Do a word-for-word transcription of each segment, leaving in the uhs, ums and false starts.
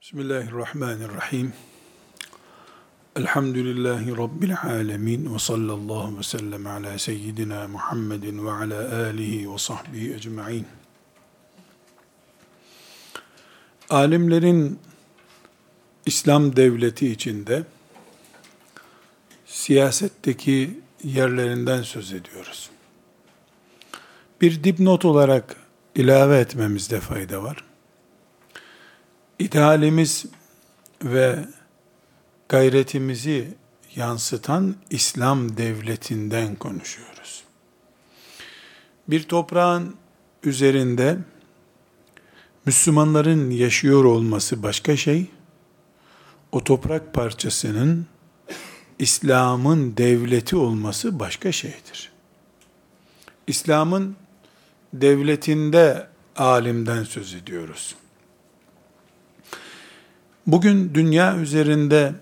Bismillahirrahmanirrahim. Elhamdülillahi Rabbil alemin ve sallallahu ve sellem ala seyyidina Muhammedin ve ala alihi ve sahbihi ecma'in. Alimlerin İslam devleti içinde siyasetteki yerlerinden söz ediyoruz. Bir dipnot olarak ilave etmemizde fayda var. İdealimiz ve gayretimizi yansıtan İslam devletinden konuşuyoruz. Bir toprağın üzerinde Müslümanların yaşıyor olması başka şey, o toprak parçasının İslam'ın devleti olması başka şeydir. İslam'ın devletinde alimden söz ediyoruz. Bugün dünya üzerinde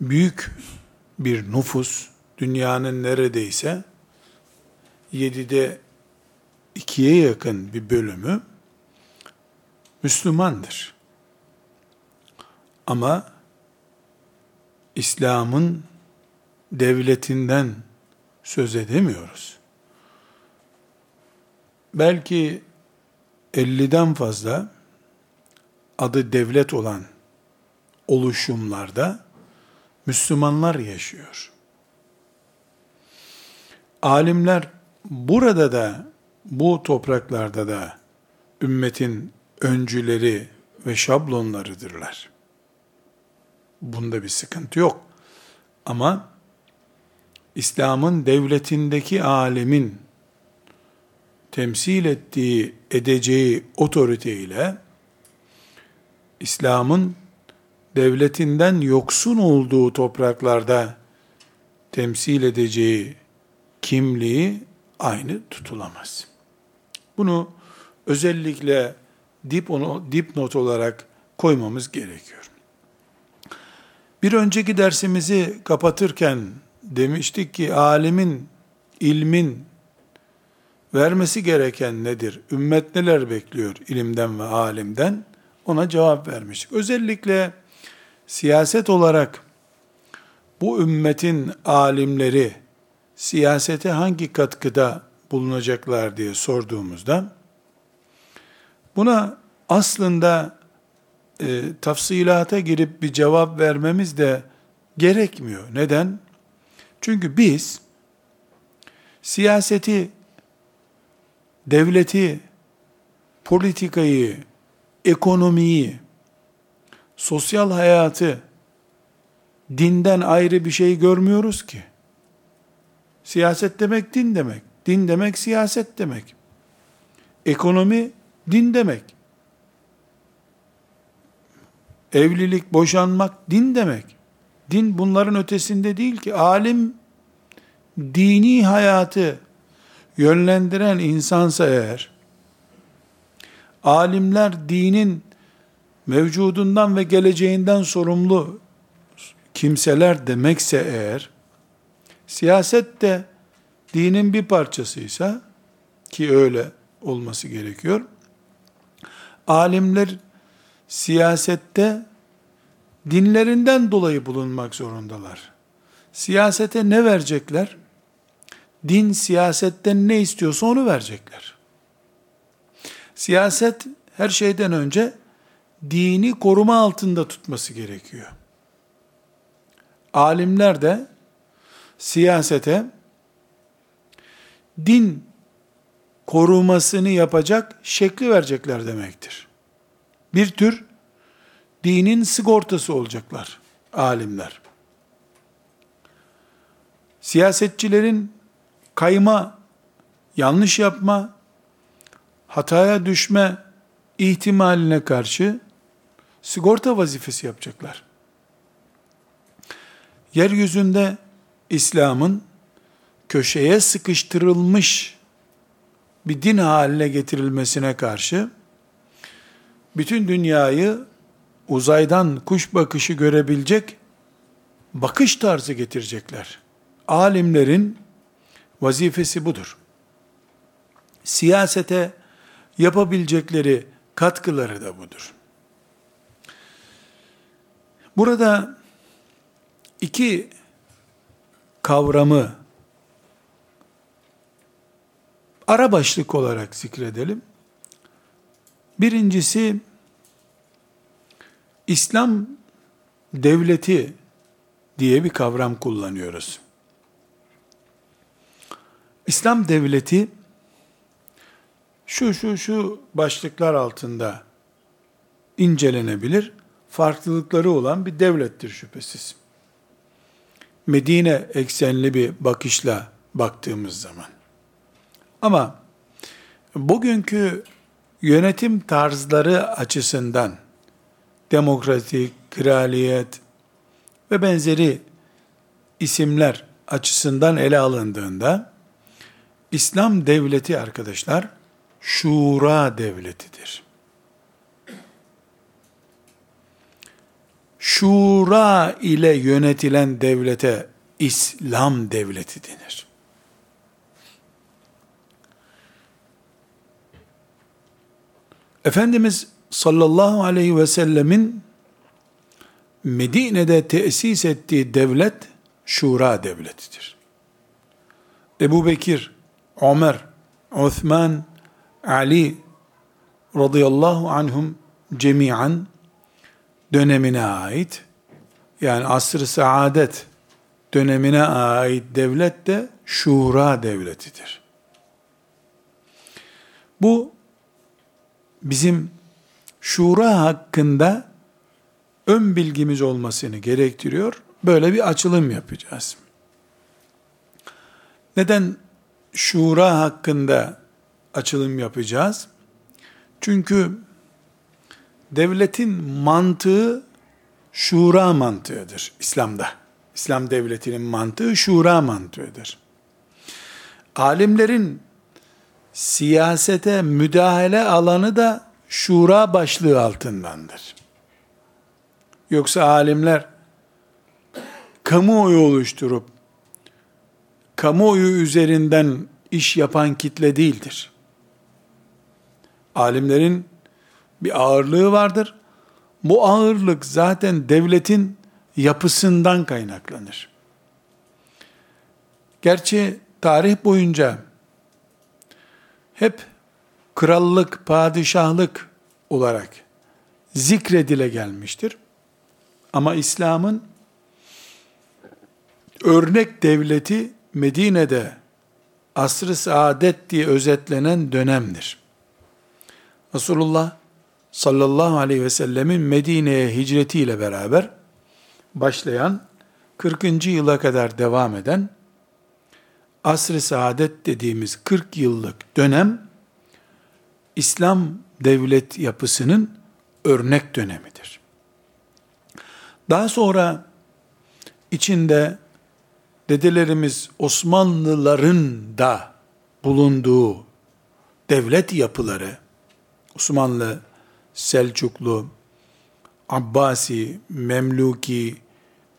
büyük bir nüfus, dünyanın neredeyse yedide ikiye yakın bir bölümü Müslümandır. Ama İslam'ın devletinden söz edemiyoruz. Belki elliden fazla adı devlet olan oluşumlarda Müslümanlar yaşıyor. Alimler burada da, bu topraklarda da ümmetin öncüleri ve şablonlarıdırlar. Bunda bir sıkıntı yok. Ama İslam'ın devletindeki alimin temsil ettiği, edeceği otoriteyle İslam'ın devletinden yoksun olduğu topraklarda temsil edeceği kimliği aynı tutulamaz. Bunu özellikle dipnot olarak koymamız gerekiyor. Bir önceki dersimizi kapatırken demiştik ki alimin, ilmin vermesi gereken nedir? Ümmet neler bekliyor ilimden ve alimden? Ona cevap vermiştik. Özellikle siyaset olarak bu ümmetin alimleri siyasete hangi katkıda bulunacaklar diye sorduğumuzda buna aslında e, tafsilata girip bir cevap vermemiz de gerekmiyor. Neden? Çünkü biz siyaseti, devleti, politikayı, ekonomiyi, sosyal hayatı dinden ayrı bir şey görmüyoruz ki. Siyaset demek din demek. Din demek siyaset demek. Ekonomi din demek. Evlilik, boşanmak din demek. Din bunların ötesinde değil ki. Alim, dini hayatı yönlendiren insansa eğer, alimler dinin mevcudundan ve geleceğinden sorumlu kimseler demekse eğer, siyaset de dinin bir parçasıysa, ki öyle olması gerekiyor, alimler siyasette dinlerinden dolayı bulunmak zorundalar. Siyasete ne verecekler? Din siyasetten ne istiyorsa onu verecekler. Siyaset her şeyden önce dini koruma altında tutması gerekiyor. Alimler de siyasete din korumasını yapacak şekli verecekler demektir. Bir tür dinin sigortası olacaklar alimler. Siyasetçilerin kayma, yanlış yapma, hataya düşme ihtimaline karşı sigorta vazifesi yapacaklar. Yeryüzünde İslam'ın köşeye sıkıştırılmış bir din haline getirilmesine karşı bütün dünyayı uzaydan kuş bakışı görebilecek bakış tarzı getirecekler. Alimlerin vazifesi budur. Siyasete yapabilecekleri katkıları da budur. Burada iki kavramı ara başlık olarak zikredelim. Birincisi, İslam devleti diye bir kavram kullanıyoruz. İslam devleti şu şu şu başlıklar altında incelenebilir, farklılıkları olan bir devlettir şüphesiz. Medine eksenli bir bakışla baktığımız zaman. Ama bugünkü yönetim tarzları açısından demokratik, kraliyet ve benzeri isimler açısından ele alındığında İslam devleti arkadaşlar şura devletidir. Şura ile yönetilen devlete İslam devleti denir. Efendimiz sallallahu aleyhi ve sellemin Medine'de tesis ettiği devlet şura devletidir. Ebu Bekir, Ömer, Osman, Ali radıyallahu anhum cemiyan dönemine ait, yani asr-ı saadet dönemine ait devlet de şura devletidir. Bu bizim şura hakkında ön bilgimiz olmasını gerektiriyor. Böyle bir açılım yapacağız. Neden şura hakkında açılım yapacağız? Çünkü devletin mantığı şura mantığıdır İslam'da. İslam devletinin mantığı şura mantığıdır. Alimlerin siyasete müdahale alanı da şura başlığı altındandır. Yoksa alimler kamuoyu oluşturup kamuoyu üzerinden iş yapan kitle değildir. Alimlerin bir ağırlığı vardır. Bu ağırlık zaten devletin yapısından kaynaklanır. Gerçi tarih boyunca hep krallık, padişahlık olarak zikredile gelmiştir. Ama İslam'ın örnek devleti Medine'de asr-ı saadet diye özetlenen dönemdir. Resulullah sallallahu aleyhi ve sellemin Medine'ye hicretiyle beraber başlayan, kırkıncı yıla kadar devam eden asr-ı saadet dediğimiz kırk yıllık dönem, İslam devlet yapısının örnek dönemidir. Daha sonra içinde dedelerimiz Osmanlıların da bulunduğu devlet yapıları, Osmanlı, Selçuklu, Abbasi, Memluki,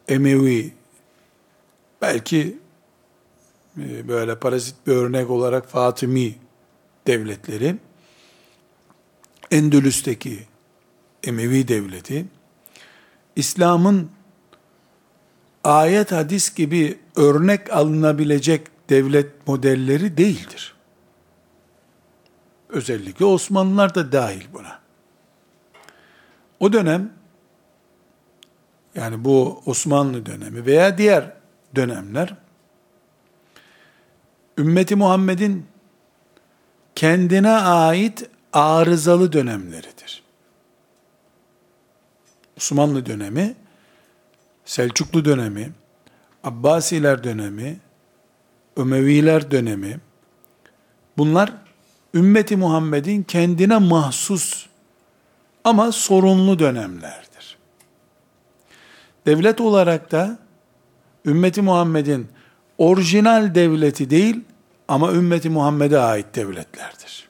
Emevi, belki böyle parazit bir örnek olarak Fatımi devletleri, Endülüs'teki Emevi devleti, İslam'ın ayet hadis gibi örnek alınabilecek devlet modelleri değildir. Özellikle Osmanlılar da dahil buna. O dönem, yani bu Osmanlı dönemi veya diğer dönemler, ümmeti Muhammed'in kendine ait arızalı dönemleridir. Osmanlı dönemi, Selçuklu dönemi, Abbasiler dönemi, Ömeviler dönemi, bunlar ümmeti Muhammed'in kendine mahsus ama sorunlu dönemlerdir. Devlet olarak da ümmeti Muhammed'in orijinal devleti değil ama ümmeti Muhammed'e ait devletlerdir.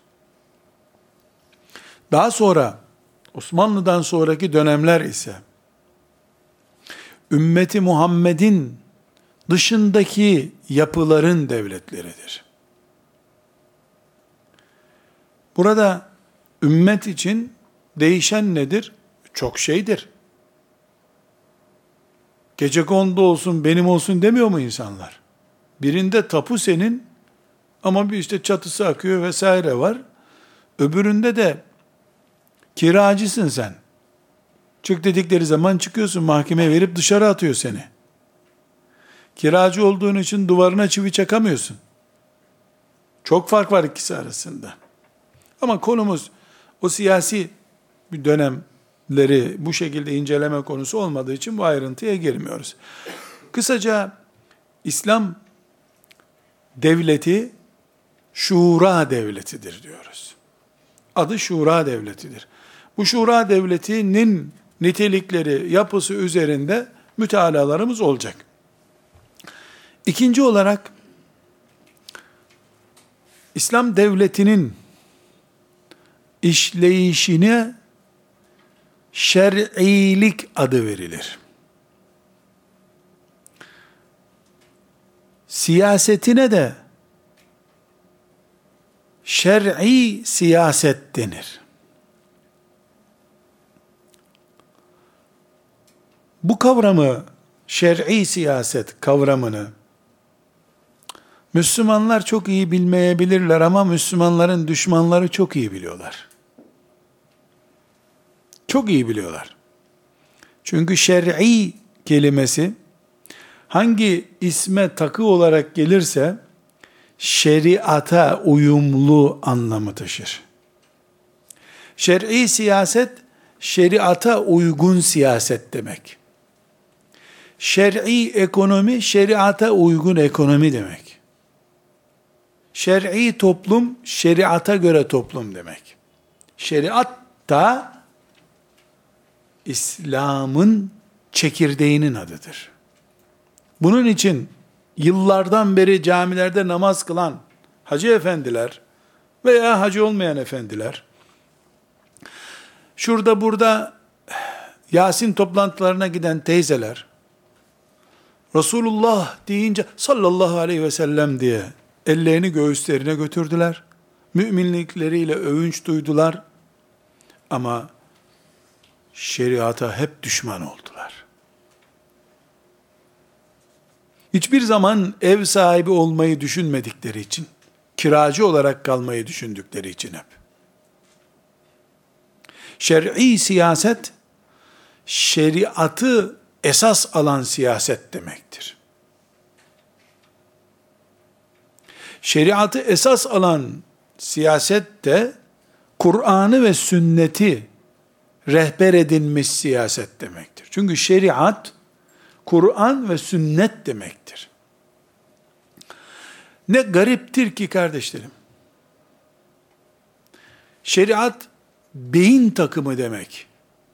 Daha sonra Osmanlı'dan sonraki dönemler ise ümmeti Muhammed'in dışındaki yapıların devletleridir. Burada ümmet için değişen nedir? Çok şeydir. gecekondu olsun, benim olsun demiyor mu insanlar? Birinde tapu senin ama bir işte çatısı akıyor vesaire var. Öbüründe de kiracısın sen. Çık dedikleri zaman çıkıyorsun, mahkemeye verip dışarı atıyor seni. Kiracı olduğun için duvarına çivi çakamıyorsun. Çok fark var ikisi arasında. Ama konumuz o siyasi bir dönemleri bu şekilde inceleme konusu olmadığı için bu ayrıntıya girmiyoruz. Kısaca İslam devleti şura devletidir diyoruz. Adı şura devletidir. Bu şura devletinin nitelikleri, yapısı üzerinde mütealalarımız olacak. İkinci olarak, İslam devletinin işleyişine şer'ilik adı verilir. Siyasetine de şer'i siyaset denir. Bu kavramı, şer'i siyaset kavramını Müslümanlar çok iyi bilmeyebilirler ama Müslümanların düşmanları çok iyi biliyorlar. Çok iyi biliyorlar. Çünkü şer'i kelimesi hangi isme takı olarak gelirse şeriata uyumlu anlamı taşır. Şer'i siyaset, şeriata uygun siyaset demek. Şer'i ekonomi, şeriata uygun ekonomi demek. Şer'i toplum, şeriata göre toplum demek. Şeriat da İslam'ın çekirdeğinin adıdır. Bunun için yıllardan beri camilerde namaz kılan hacı efendiler veya hacı olmayan efendiler, şurada burada Yasin toplantılarına giden teyzeler, Resulullah deyince sallallahu aleyhi ve sellem diye ellerini göğüslerine götürdüler. Müminlikleriyle övünç duydular. Ama şeriata hep düşman oldular. Hiçbir zaman ev sahibi olmayı düşünmedikleri için, kiracı olarak kalmayı düşündükleri için hep. Şer'i siyaset, şeriatı esas alan siyaset demektir. Şeriatı esas alan siyaset de, Kur'an'ı ve sünneti rehber edinmiş siyaset demektir. Çünkü şeriat, Kur'an ve sünnet demektir. Ne gariptir ki kardeşlerim. Şeriat, beyin takımı demek.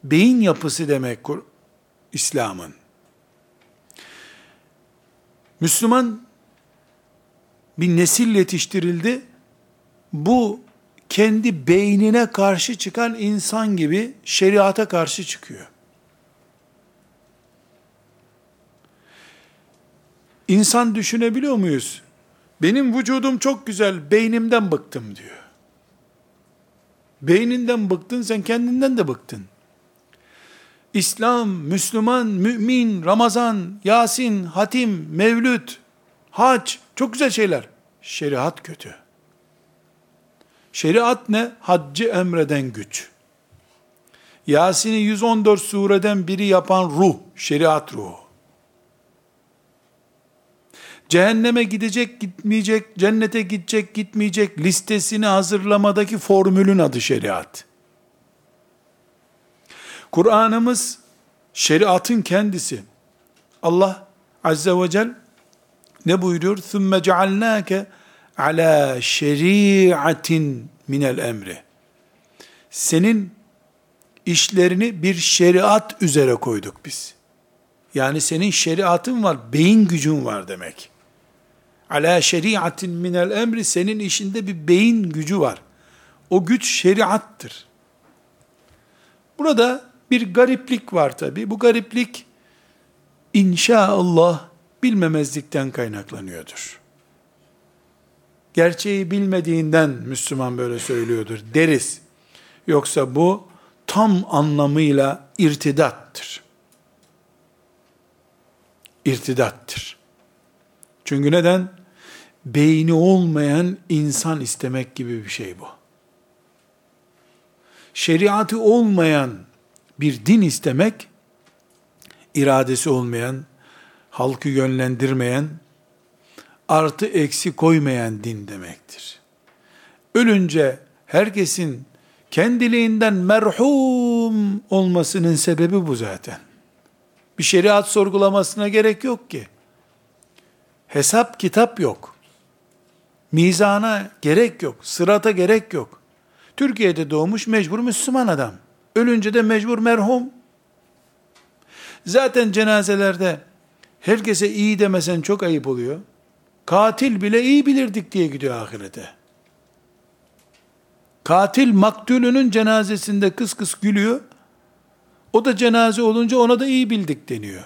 Beyin yapısı demek İslam'ın. Müslüman bir nesil yetiştirildi. Bu kendi beynine karşı çıkan insan gibi şeriata karşı çıkıyor. İnsan düşünebiliyor muyuz? Benim vücudum çok güzel, beynimden bıktım diyor. Beyninden bıktın, sen kendinden de bıktın. İslam, Müslüman, mümin, Ramazan, Yasin, hatim, mevlüt, hac, çok güzel şeyler. Şeriat kötü. Şeriat ne? Haccı emreden güç. Yasin'i yüz on dört sureden biri yapan ruh, şeriat ruhu. Cehenneme gidecek, gitmeyecek, cennete gidecek, gitmeyecek listesini hazırlamadaki formülün adı şeriat. Kur'an'ımız şeriatın kendisi. Allah Azze ve Celle ne buyuruyor? ثُمَّ جَعَلْنَاكَ عَلَى شَرِيعَةٍ مِنَ الْاَمْرِ. Senin işlerini bir şeriat üzere koyduk biz. Yani senin şeriatın var, beyin gücün var demek. عَلَى شَرِيعَةٍ مِنَ الْاَمْرِ. Senin işinde bir beyin gücü var. O güç şeriattır. Burada bir gariplik var tabii. Bu gariplik inşallah bilmemezlikten kaynaklanıyordur. Gerçeği bilmediğinden Müslüman böyle söylüyordur deriz. Yoksa bu tam anlamıyla irtidattır. irtidattır. Çünkü neden? Beyni olmayan insan istemek gibi bir şey bu. Şeriatı olmayan bir din istemek, iradesi olmayan, halkı yönlendirmeyen, artı eksi koymayan din demektir. Ölünce herkesin kendiliğinden merhum olmasının sebebi bu zaten. Bir şeriat sorgulamasına gerek yok ki. Hesap kitap yok. Mizana gerek yok. Sırata gerek yok. Türkiye'de doğmuş mecbur Müslüman adam. Ölünce de mecbur merhum. Zaten cenazelerde herkese iyi demesen çok ayıp oluyor. Katil bile iyi bilirdik diye gidiyor ahirete. Katil maktulünün cenazesinde kıs kıs gülüyor. O da cenaze olunca ona da iyi bildik deniyor.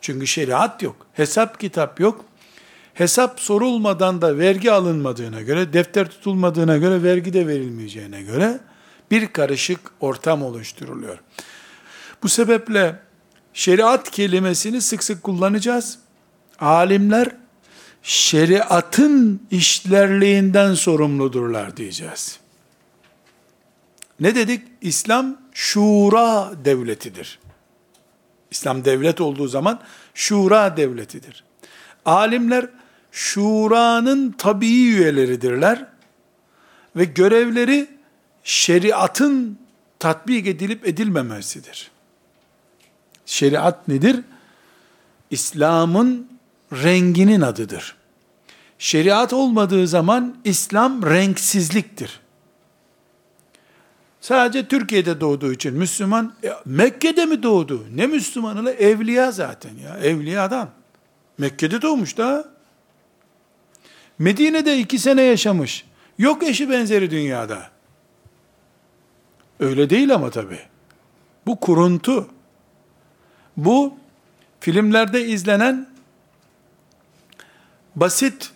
Çünkü şeriat yok. Hesap kitap yok. Hesap sorulmadan da vergi alınmadığına göre, defter tutulmadığına göre, vergi de verilmeyeceğine göre bir karışık ortam oluşturuluyor. Bu sebeple şeriat kelimesini sık sık kullanacağız. Alimler şeriatın işlerliğinden sorumludurlar diyeceğiz. Ne dedik? İslam şura devletidir. İslam devlet olduğu zaman şura devletidir. Alimler şuranın tabii üyeleridirler ve görevleri şeriatın tatbik edilip edilmemesidir. Şeriat nedir? İslam'ın renginin adıdır. Şeriat olmadığı zaman İslam renksizliktir. Sadece Türkiye'de doğduğu için Müslüman, e, Mekke'de mi doğdu? Ne Müslümanıyla? Evliya zaten ya, evliya adam. Mekke'de doğmuş da. Medine'de iki sene yaşamış. Yok eşi benzeri dünyada. Öyle değil ama tabii. Bu kuruntu. Bu filmlerde izlenen basit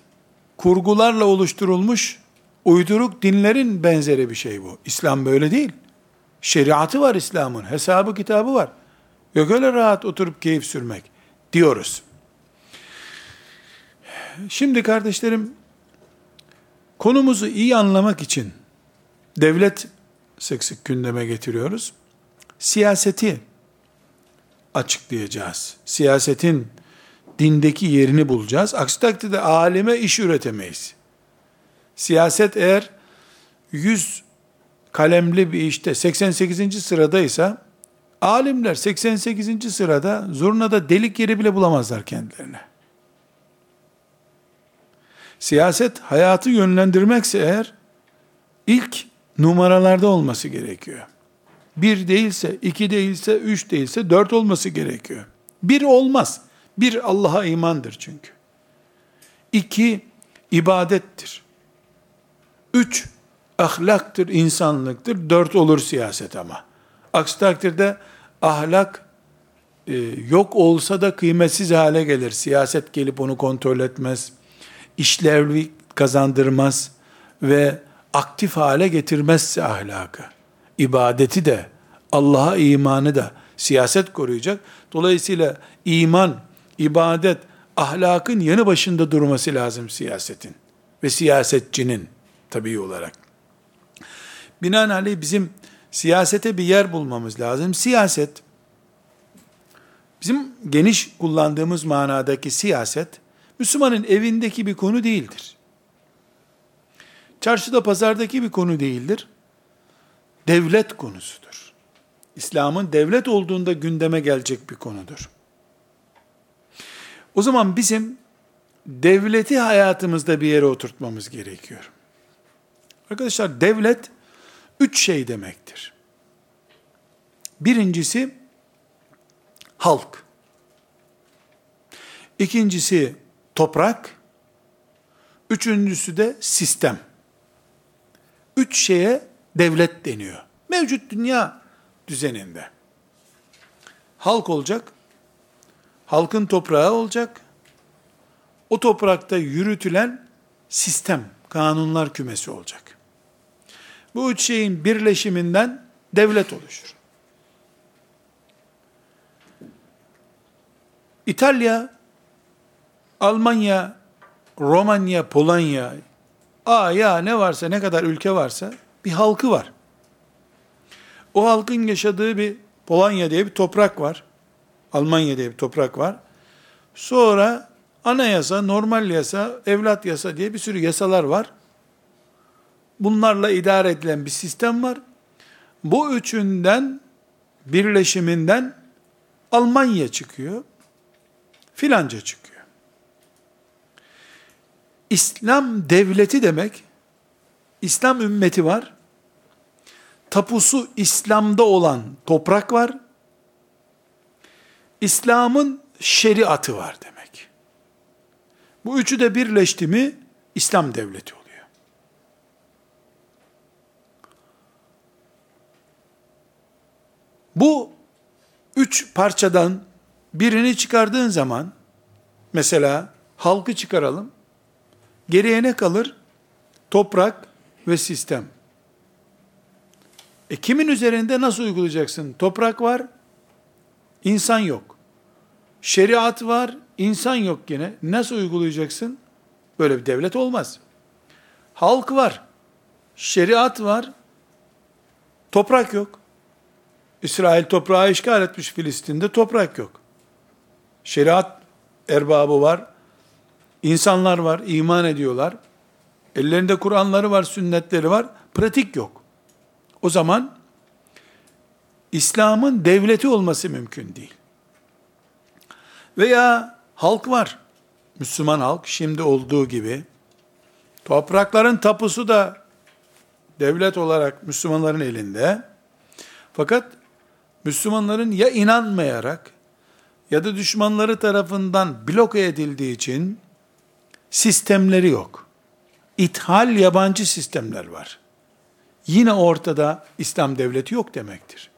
kurgularla oluşturulmuş uyduruk dinlerin benzeri bir şey bu. İslam böyle değil. Şeriatı var İslam'ın, hesabı kitabı var. Yok öyle rahat oturup keyif sürmek diyoruz. Şimdi kardeşlerim, konumuzu iyi anlamak için devlet sık sık gündeme getiriyoruz. Siyaseti açıklayacağız. Siyasetin dindeki yerini bulacağız. Aksi takdirde alime iş üretemeyiz. Siyaset eğer yüz kalemli bir işte seksen sekizinci sıradaysa, alimler seksen sekizinci sırada, zurnada delik yeri bile bulamazlar kendilerine. Siyaset hayatı yönlendirmekse eğer, ilk numaralarda olması gerekiyor. Bir değilse, iki değilse, üç değilse, dört olması gerekiyor. Bir olmaz. Bir, Allah'a imandır çünkü. İki, ibadettir. Üç, ahlaktır, insanlıktır. Dört olur siyaset ama. Aksi takdirde ahlak e, yok olsa da kıymetsiz hale gelir. Siyaset gelip onu kontrol etmez, işlevli kazandırmaz ve aktif hale getirmezse ahlakı, ibadeti de, Allah'a imanı da siyaset koruyacak. Dolayısıyla iman, ibadet, ahlakın yanı başında durması lazım siyasetin ve siyasetçinin tabii olarak. Binaenaleyh bizim siyasete bir yer bulmamız lazım. Siyaset, bizim geniş kullandığımız manadaki siyaset, Müslümanın evindeki bir konu değildir. Çarşıda, pazardaki bir konu değildir. Devlet konusudur. İslam'ın devlet olduğunda gündeme gelecek bir konudur. O zaman bizim devleti hayatımızda bir yere oturtmamız gerekiyor. Arkadaşlar, devlet üç şey demektir. Birincisi halk. İkincisi toprak. Üçüncüsü de sistem. Üç şeye devlet deniyor. Mevcut dünya düzeninde. Halk olacak, halkın toprağı olacak, o toprakta yürütülen sistem, kanunlar kümesi olacak. Bu üç şeyin birleşiminden devlet oluşur. İtalya, Almanya, Romanya, Polonya, aa ya ne varsa, ne kadar ülke varsa bir halkı var. O halkın yaşadığı bir Polonya diye bir toprak var. Almanya diye bir toprak var. Sonra anayasa, normal yasa, evlat yasa diye bir sürü yasalar var. Bunlarla idare edilen bir sistem var. Bu üçünden, birleşiminden Almanya çıkıyor. Filanca çıkıyor. İslam devleti demek, İslam ümmeti var. Tapusu İslam'da olan toprak var. İslam'ın şeriatı var demek. Bu üçü de birleşti mi İslam devleti oluyor. Bu üç parçadan birini çıkardığın zaman, mesela halkı çıkaralım, geriye ne kalır? Toprak ve sistem. E kimin üzerinde nasıl uygulayacaksın? Toprak var, insan yok. Şeriat var, insan yok yine. Nasıl uygulayacaksın? Böyle bir devlet olmaz. Halk var, şeriat var, toprak yok. İsrail toprağı işgal etmiş Filistin'de, toprak yok. Şeriat erbabı var, insanlar var, iman ediyorlar. Ellerinde Kur'anları var, sünnetleri var, pratik yok. O zaman İslam'ın devleti olması mümkün değil. Veya halk var, Müslüman halk şimdi olduğu gibi. Toprakların tapusu da devlet olarak Müslümanların elinde. Fakat Müslümanların ya inanmayarak ya da düşmanları tarafından bloke edildiği için sistemleri yok. İthal yabancı sistemler var. Yine ortada İslam devleti yok demektir.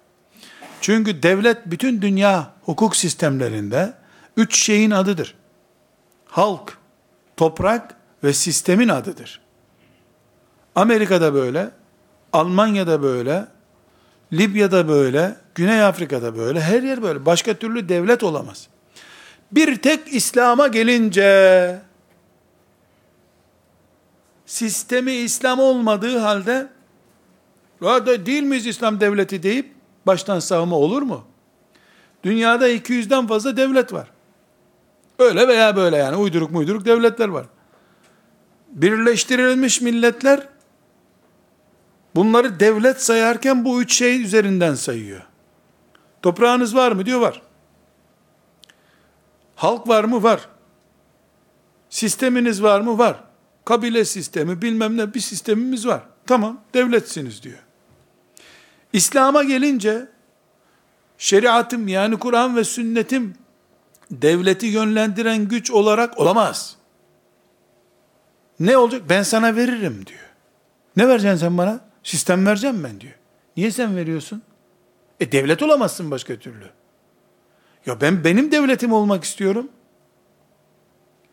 Çünkü devlet bütün dünya hukuk sistemlerinde üç şeyin adıdır. Halk, toprak ve sistemin adıdır. Amerika'da böyle, Almanya'da böyle, Libya'da böyle, Güney Afrika'da böyle, her yer böyle. Başka türlü devlet olamaz. Bir tek İslam'a gelince, sistemi İslam olmadığı halde, değil miyiz İslam devleti deyip baştan savunma olur mu? Dünyada iki yüzden fazla devlet var. Öyle veya böyle yani uyduruk muyduruk devletler var. Birleştirilmiş Milletler bunları devlet sayarken bu üç şey üzerinden sayıyor. Toprağınız var mı? Diyor var. Halk var mı? Var. Sisteminiz var mı? Var. Kabile sistemi, bilmem ne bir sistemimiz var. Tamam, devletsiniz diyor. İslam'a gelince şeriatım yani Kur'an ve sünnetim devleti yönlendiren güç olarak olamaz. Ne olacak? Ben sana veririm diyor. Ne vereceksin sen bana? Sistem vereceğim ben diyor. Niye sen veriyorsun? E devlet olamazsın başka türlü. Ya ben benim devletim olmak istiyorum.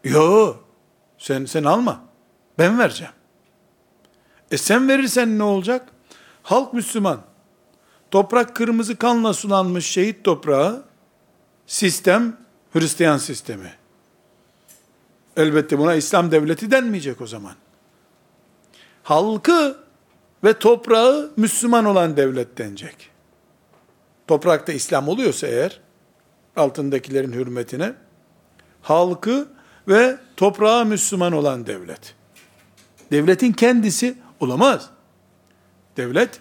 Yo, sen sen alma. Ben vereceğim. E sen verirsen ne olacak? Halk Müslüman. Toprak kırmızı kanla sulanmış şehit toprağı. Sistem Hristiyan sistemi. Elbette buna İslam devleti denmeyecek o zaman. Halkı ve toprağı Müslüman olan devlet denecek. Toprakta İslam oluyorsa eğer, altındakilerin hürmetine, halkı ve toprağı Müslüman olan devlet. Devletin kendisi olamaz. Devlet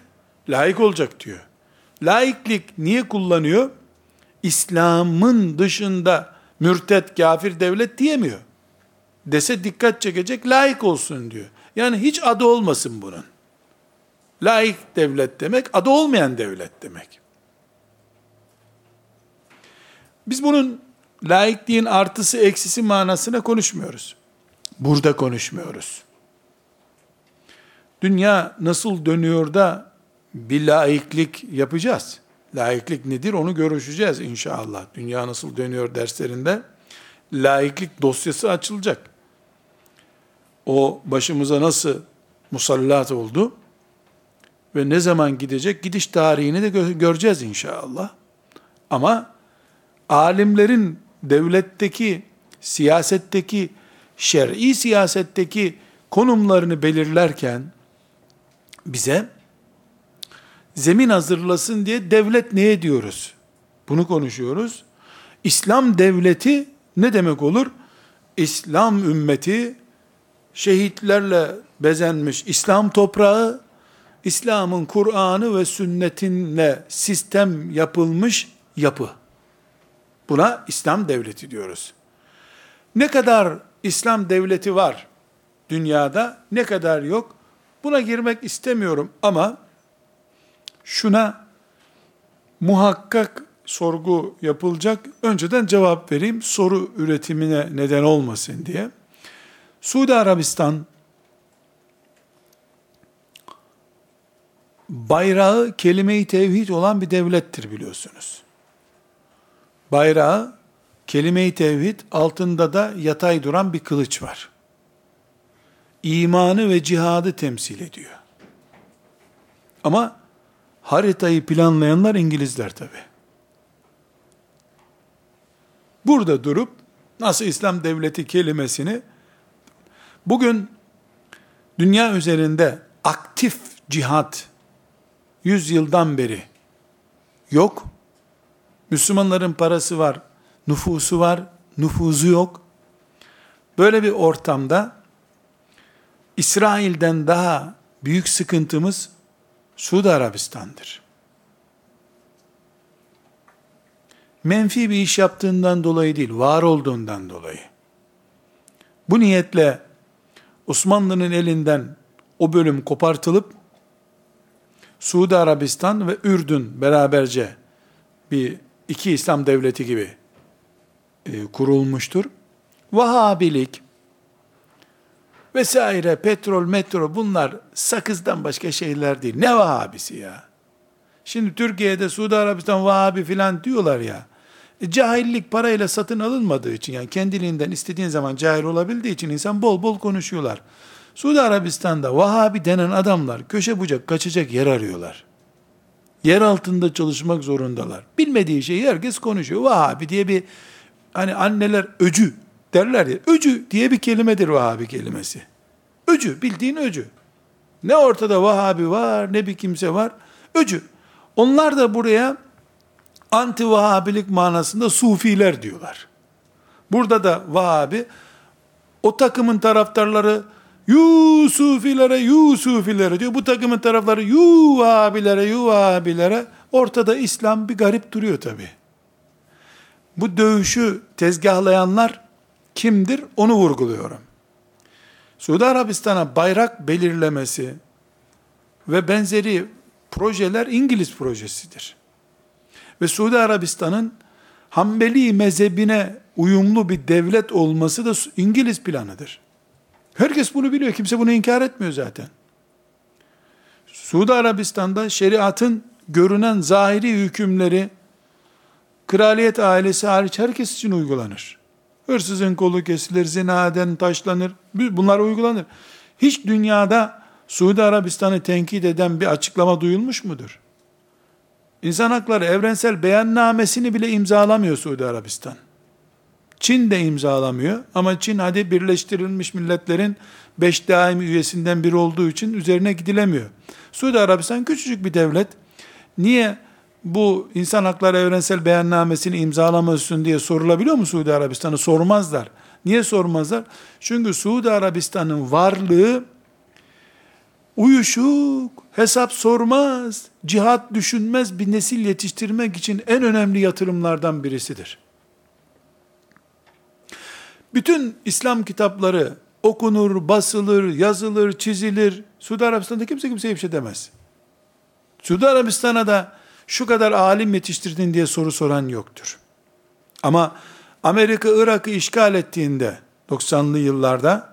laik olacak diyor. Laiklik niye kullanıyor? İslam'ın dışında mürtet, kafir devlet diyemiyor. Dese dikkat çekecek, laik olsun diyor. Yani hiç adı olmasın bunun. Laik devlet demek, adı olmayan devlet demek. Biz bunun laikliğin artısı eksisi manasına konuşmuyoruz. Burada konuşmuyoruz. Dünya nasıl dönüyor da bir laiklik yapacağız. Laiklik nedir onu görüşeceğiz inşallah. Dünya nasıl dönüyor derslerinde laiklik dosyası açılacak. O başımıza nasıl musallat oldu ve ne zaman gidecek, gidiş tarihini de gö- göreceğiz inşallah. Ama alimlerin devletteki, siyasetteki, şer'i siyasetteki konumlarını belirlerken bize zemin hazırlasın diye devlet neye diyoruz? Bunu konuşuyoruz. İslam devleti ne demek olur? İslam ümmeti, şehitlerle bezenmiş İslam toprağı, İslam'ın Kur'an'ı ve sünnetinle sistem yapılmış yapı. Buna İslam devleti diyoruz. Ne kadar İslam devleti var dünyada, ne kadar yok, buna girmek istemiyorum ama şuna muhakkak sorgu yapılacak, önceden cevap vereyim, soru üretimine neden olmasın diye. Suudi Arabistan bayrağı kelime-i tevhid olan bir devlettir biliyorsunuz. Bayrağı kelime-i tevhid, altında da yatay duran bir kılıç var. İmanı ve cihadı temsil ediyor. Ama haritayı planlayanlar İngilizler tabii. Burada durup nasıl İslam devleti kelimesini, bugün dünya üzerinde aktif cihat yüz yıldan beri yok. Müslümanların parası var, nüfusu var, nüfuzu yok. Böyle bir ortamda İsrail'den daha büyük sıkıntımız Suudi Arabistan'dır. Menfi bir iş yaptığından dolayı değil, var olduğundan dolayı. Bu niyetle Osmanlı'nın elinden o bölüm kopartılıp Suudi Arabistan ve Ürdün beraberce bir iki İslam devleti gibi e, kurulmuştur. Vahabilik vesaire, petrol, metro, bunlar sakızdan başka şeyler değil. Ne Vahabisi ya? Şimdi Türkiye'de Suudi Arabistan Vahabi filan diyorlar ya. E, cahillik parayla satın alınmadığı için, yani kendiliğinden istediğin zaman cahil olabildiği için insan bol bol konuşuyorlar. Suudi Arabistan'da Vahabi denen adamlar köşe bucak kaçacak yer arıyorlar. Yer altında çalışmak zorundalar. Bilmediği şeyi herkes konuşuyor. Vahabi diye bir, hani anneler öcü derler ya, öcü diye bir kelimedir Vahabi kelimesi. Öcü, bildiğin öcü. Ne ortada Vahabi var, ne bir kimse var. Öcü. Onlar da buraya anti-Vahabilik manasında Sufiler diyorlar. Burada da Vahabi, o takımın taraftarları Yusufilere, Yusufilere diyor. Bu takımın tarafları Yuvabilere, Yuvabilere. Ortada İslam bir garip duruyor tabii. Bu dövüşü tezgahlayanlar kimdir? Onu vurguluyorum. Suudi Arabistan'a bayrak belirlemesi ve benzeri projeler İngiliz projesidir. Ve Suudi Arabistan'ın Hanbeli mezhebine uyumlu bir devlet olması da İngiliz planıdır. Herkes bunu biliyor. Kimse bunu inkar etmiyor zaten. Suudi Arabistan'da şeriatın görünen zahiri hükümleri kraliyet ailesi hariç herkes için uygulanır. Hırsızın kolu kesilir, zinaden taşlanır. Bunlar uygulanır. Hiç dünyada Suudi Arabistan'ı tenkit eden bir açıklama duyulmuş mudur? İnsan hakları evrensel beyannamesini bile imzalamıyor Suudi Arabistan. Çin de imzalamıyor ama Çin, hadi Birleştirilmiş Milletler'in beş daimi üyesinden biri olduğu için üzerine gidilemiyor. Suudi Arabistan küçücük bir devlet. Niye bu insan hakları evrensel beyannamesini imzalamıyorsun diye sorulabiliyor mu Suudi Arabistan'ı? Sormazlar. Niye sormazlar? Çünkü Suudi Arabistan'ın varlığı uyuşuk, hesap sormaz, cihat düşünmez bir nesil yetiştirmek için en önemli yatırımlardan birisidir. Bütün İslam kitapları okunur, basılır, yazılır, çizilir. Suudi Arabistan'da kimse kimseye bir şey demez. Suudi Arabistan'a da şu kadar alim yetiştirdin diye soru soran yoktur. Ama Amerika Irak'ı işgal ettiğinde doksanlı yıllarda,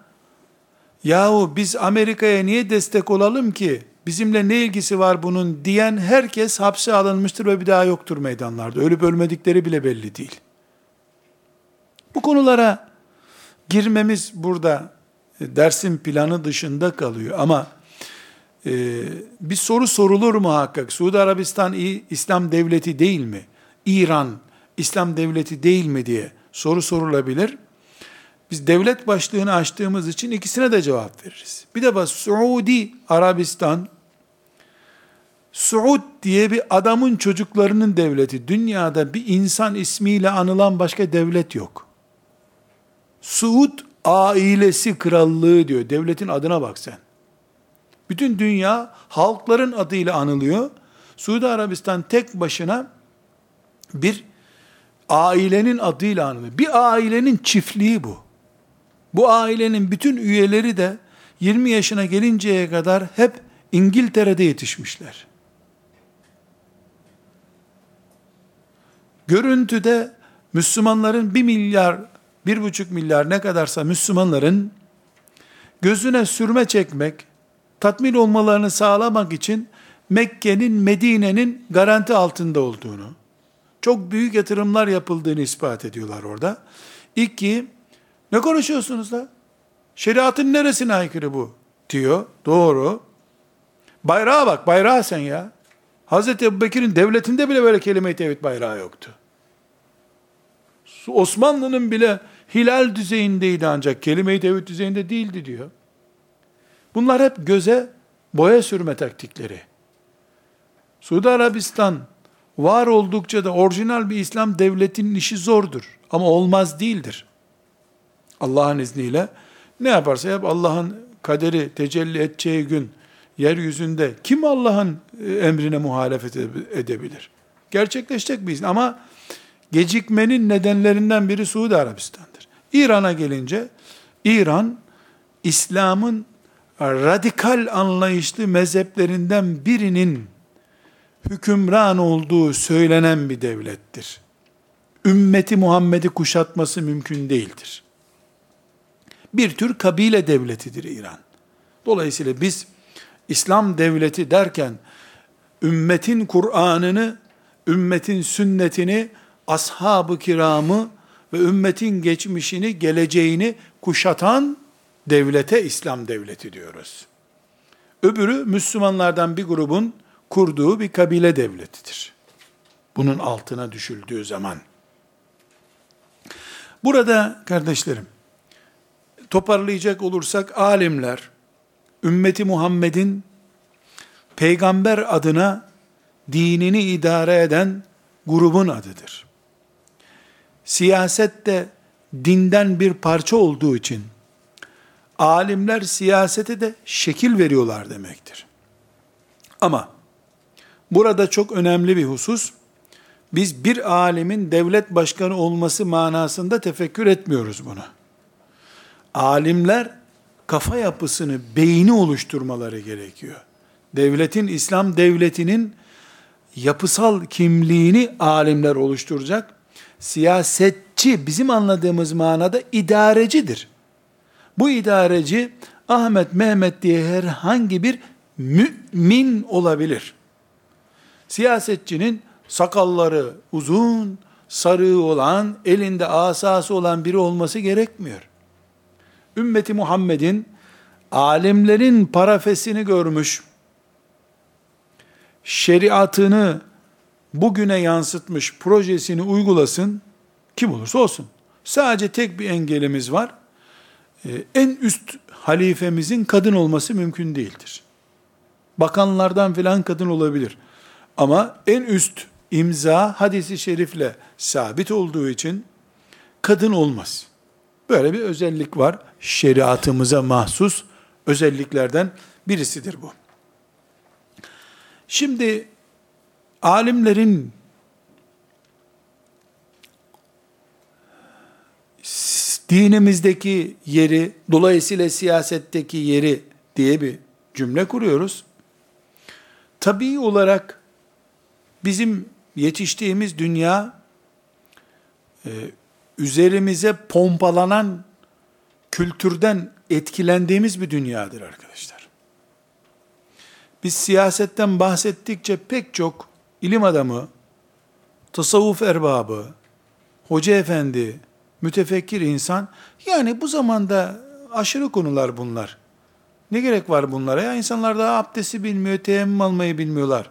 yahu biz Amerika'ya niye destek olalım ki, bizimle ne ilgisi var bunun diyen herkes hapse alınmıştır ve bir daha yoktur meydanlarda. Ölüp ölmedikleri bile belli değil. Bu konulara girmemiz burada dersin planı dışında kalıyor. Ama e, bir soru sorulur muhakkak. Suudi Arabistan İslam devleti değil mi? İran İslam devleti değil mi diye soru sorulabilir. Biz devlet başlığını açtığımız için ikisine de cevap veririz. Bir de bak, Suudi Arabistan, Suud diye bir adamın çocuklarının devleti. Dünyada bir insan ismiyle anılan başka devlet yok. Suud ailesi krallığı diyor. Devletin adına bak sen. Bütün dünya halkların adıyla anılıyor. Suudi Arabistan tek başına bir ailenin adıyla anılıyor. Bir ailenin çiftliği bu. Bu ailenin bütün üyeleri de yirmi yaşına gelinceye kadar hep İngiltere'de yetişmişler. Görüntüde Müslümanların bir milyar, bir buçuk milyar ne kadarsa Müslümanların gözüne sürme çekmek, tatmin olmalarını sağlamak için Mekke'nin, Medine'nin garanti altında olduğunu, çok büyük yatırımlar yapıldığını ispat ediyorlar orada. İki, ne konuşuyorsunuz da? Şeriatın neresine aykırı bu? Diyor, doğru. Bayrağa bak, bayrağa sen ya. Hazreti Ebubekir'in devletinde bile böyle kelime-i tevhid bayrağı yoktu. Osmanlı'nın bile hilal düzeyindeydi ancak kelime-i tevhid düzeyinde değildi diyor. Bunlar hep göze boya sürme taktikleri. Suudi Arabistan var oldukça da orijinal bir İslam devletinin işi zordur. Ama olmaz değildir. Allah'ın izniyle ne yaparsa yap, Allah'ın kaderi tecelli edeceği gün yeryüzünde kim Allah'ın emrine muhalefet edebilir? Gerçekleşecek bir izin. Ama gecikmenin nedenlerinden biri Suudi Arabistan'dır. İran'a gelince, İran, İslam'ın radikal anlayışlı mezheplerinden birinin hükümran olduğu söylenen bir devlettir. Ümmeti Muhammed'i kuşatması mümkün değildir. Bir tür kabile devletidir İran. Dolayısıyla biz İslam devleti derken, ümmetin Kur'an'ını, ümmetin sünnetini, ashab-ı kiramı ve ümmetin geçmişini, geleceğini kuşatan devlete İslam devleti diyoruz. Öbürü Müslümanlardan bir grubun kurduğu bir kabile devletidir. Bunun altına düşüldüğü zaman. Burada kardeşlerim, toparlayacak olursak alimler, ümmeti Muhammed'in peygamber adına dinini idare eden grubun adıdır. Siyaset de dinden bir parça olduğu için alimler siyasete de şekil veriyorlar demektir. Ama burada çok önemli bir husus, biz bir alimin devlet başkanı olması manasında tefekkür etmiyoruz bunu. Alimler kafa yapısını, beyni oluşturmaları gerekiyor. Devletin, İslam devletinin yapısal kimliğini alimler oluşturacak. Siyasetçi, bizim anladığımız manada idarecidir. Bu idareci, Ahmet, Mehmet diye herhangi bir mümin olabilir. Siyasetçinin sakalları uzun, sarığı olan, elinde asası olan biri olması gerekmiyor. Ümmeti Muhammed'in alimlerin parafesini görmüş, şeriatını bugüne yansıtmış projesini uygulasın, kim olursa olsun. Sadece tek bir engelimiz var. Ee, en üst halifemizin kadın olması mümkün değildir. Bakanlardan filan kadın olabilir. Ama en üst imza hadisi şerifle sabit olduğu için kadın olmaz. Böyle bir özellik var. Şeriatımıza mahsus özelliklerden birisidir bu. Şimdi alimlerin dinimizdeki yeri, dolayısıyla siyasetteki yeri diye bir cümle kuruyoruz. Tabii olarak bizim yetiştiğimiz dünya e, üzerimize pompalanan kültürden etkilendiğimiz bir dünyadır arkadaşlar. Biz siyasetten bahsettikçe pek çok ilim adamı, tasavvuf erbabı, hoca efendi, mütefekkir insan, yani bu zamanda aşırı konular bunlar. Ne gerek var bunlara? Ya insanlar daha abdesti bilmiyor, teyemmüm almayı bilmiyorlar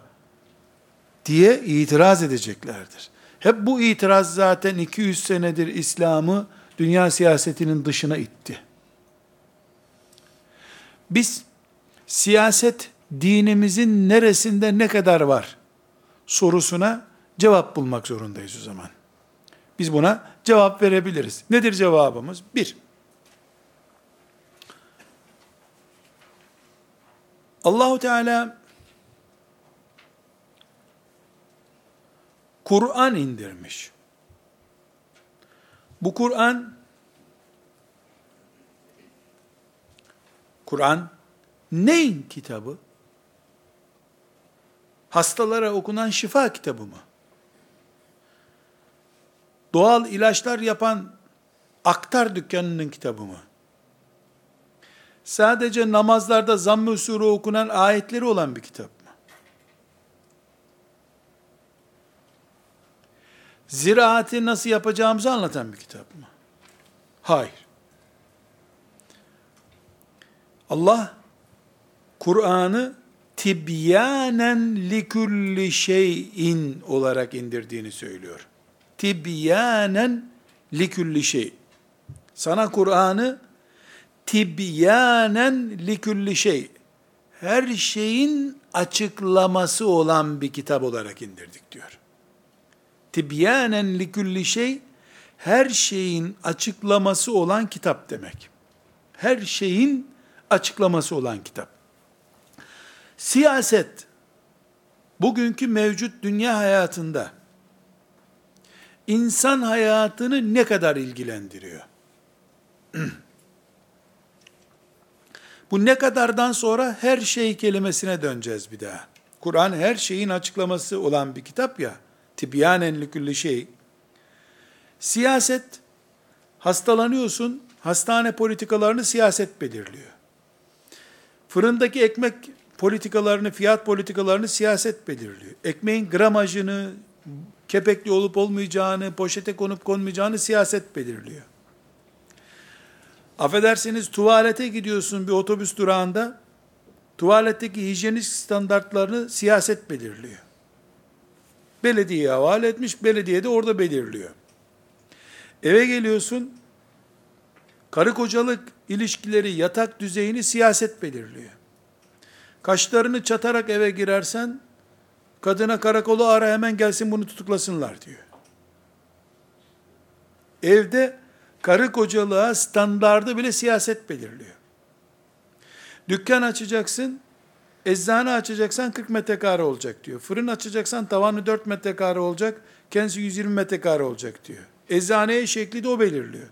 diye itiraz edeceklerdir. Hep bu itiraz zaten iki yüz senedir İslam'ı dünya siyasetinin dışına itti. Biz siyaset dinimizin neresinde ne kadar var sorusuna cevap bulmak zorundayız o zaman. Biz buna cevap verebiliriz. Nedir cevabımız? Bir, Allah-u Teala Kur'an indirmiş. Bu Kur'an, Kur'an neyin kitabı? Hastalara okunan şifa kitabı mı? Doğal ilaçlar yapan aktar dükkanının kitabı mı? Sadece namazlarda zamm-ı usulü okunan ayetleri olan bir kitap mı? Ziraati nasıl yapacağımızı anlatan bir kitap mı? Hayır. Allah Kur'an'ı tibyanen likulli şeyin olarak indirdiğini söylüyor. Tibyanen likulli şey. Sana Kur'an'ı tibyanen likulli şey, her şeyin açıklaması olan bir kitap olarak indirdik diyor. Tibyanen likulli şey, her şeyin açıklaması olan kitap demek. Her şeyin açıklaması olan kitap. Siyaset, bugünkü mevcut dünya hayatında insan hayatını ne kadar ilgilendiriyor? Bu ne kadardan sonra her şey kelimesine döneceğiz bir daha. Kur'an her şeyin açıklaması olan bir kitap ya, tibyanen likülli şey. Siyaset, hastalanıyorsun, hastane politikalarını siyaset belirliyor. Fırındaki ekmek politikalarını, fiyat politikalarını siyaset belirliyor. Ekmeğin gramajını, kepekli olup olmayacağını, poşete konup konmayacağını siyaset belirliyor. Affedersiniz, tuvalete gidiyorsun bir otobüs durağında, tuvaletteki hijyenik standartlarını siyaset belirliyor. Belediyeye havale etmiş, belediye de orada belirliyor. Eve geliyorsun, karı kocalık ilişkileri, yatak düzeyini siyaset belirliyor. Kaşlarını çatarak eve girersen, kadına karakolu ara, hemen gelsin bunu tutuklasınlar diyor. Evde karı kocalığa standardı bile siyaset belirliyor. Dükkan açacaksın, eczane açacaksan kırk metrekare olacak diyor. Fırın açacaksan tavanı dört metrekare olacak, kendisi yüz yirmi metrekare olacak diyor. Eczaneye şekli de o belirliyor.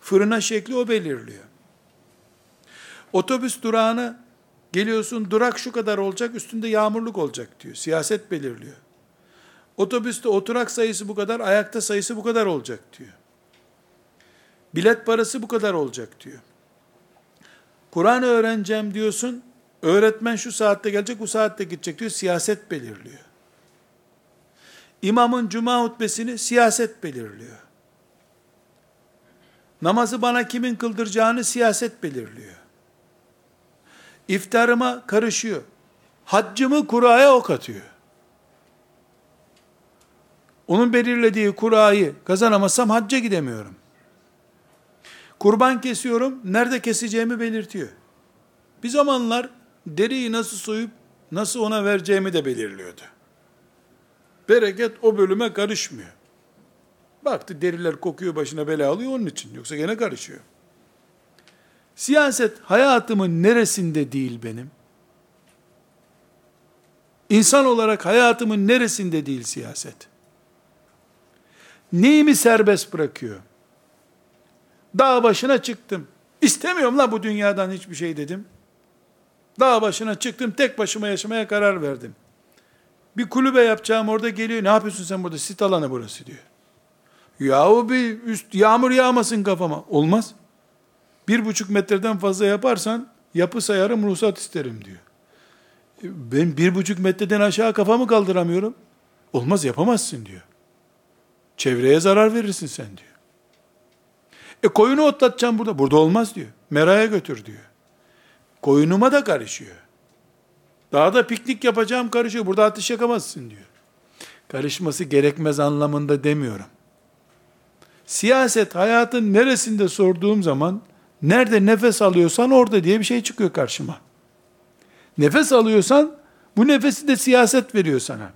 Fırına şekli o belirliyor. Otobüs durağına geliyorsun, durak şu kadar olacak, üstünde yağmurluk olacak diyor. Siyaset belirliyor. Otobüste oturak sayısı bu kadar, ayakta sayısı bu kadar olacak diyor. Bilet parası bu kadar olacak diyor. Kur'an öğreneceğim diyorsun, öğretmen şu saatte gelecek, bu saatte gidecek diyor, siyaset belirliyor. İmamın cuma hutbesini siyaset belirliyor. Namazı bana kimin kıldıracağını siyaset belirliyor. İftarıma karışıyor. Haccımı kuraya ok atıyor. Onun belirlediği kurayı kazanamazsam hacca gidemiyorum. Kurban kesiyorum, nerede keseceğimi belirtiyor. Bir zamanlar deriyi nasıl soyup, nasıl ona vereceğimi de belirliyordu. Bereket o bölüme karışmıyor. Baktı deriler kokuyor, başına bela alıyor onun için. Yoksa gene karışıyor. Siyaset hayatımın neresinde değil benim? İnsan olarak hayatımın neresinde değil siyaset? Neyimi serbest bırakıyor? Dağ başına çıktım. İstemiyorum la bu dünyadan hiçbir şey dedim. Dağ başına çıktım, tek başıma yaşamaya karar verdim. Bir kulübe yapacağım, orada geliyor, ne yapıyorsun sen burada, sit alanı burası diyor. Yahu bir üst, yağmur yağmasın kafama. Olmaz. Bir buçuk metreden fazla yaparsan yapı sayarım, ruhsat isterim diyor. Ben bir buçuk metreden aşağı kafamı kaldıramıyorum. Olmaz, yapamazsın diyor. Çevreye zarar verirsin sen diyor. E koyunu otlatacağım burada. Burada olmaz diyor. Meraya götür diyor. Koyunuma da karışıyor. Dağda piknik yapacağım karışıyor. Burada ateş yakamazsın diyor. karışması gerekmez anlamında demiyorum. Siyaset hayatın neresinde sorduğum zaman, nerede nefes alıyorsan orada diye bir şey çıkıyor karşıma. Nefes alıyorsan, bu nefesi de siyaset veriyor sana.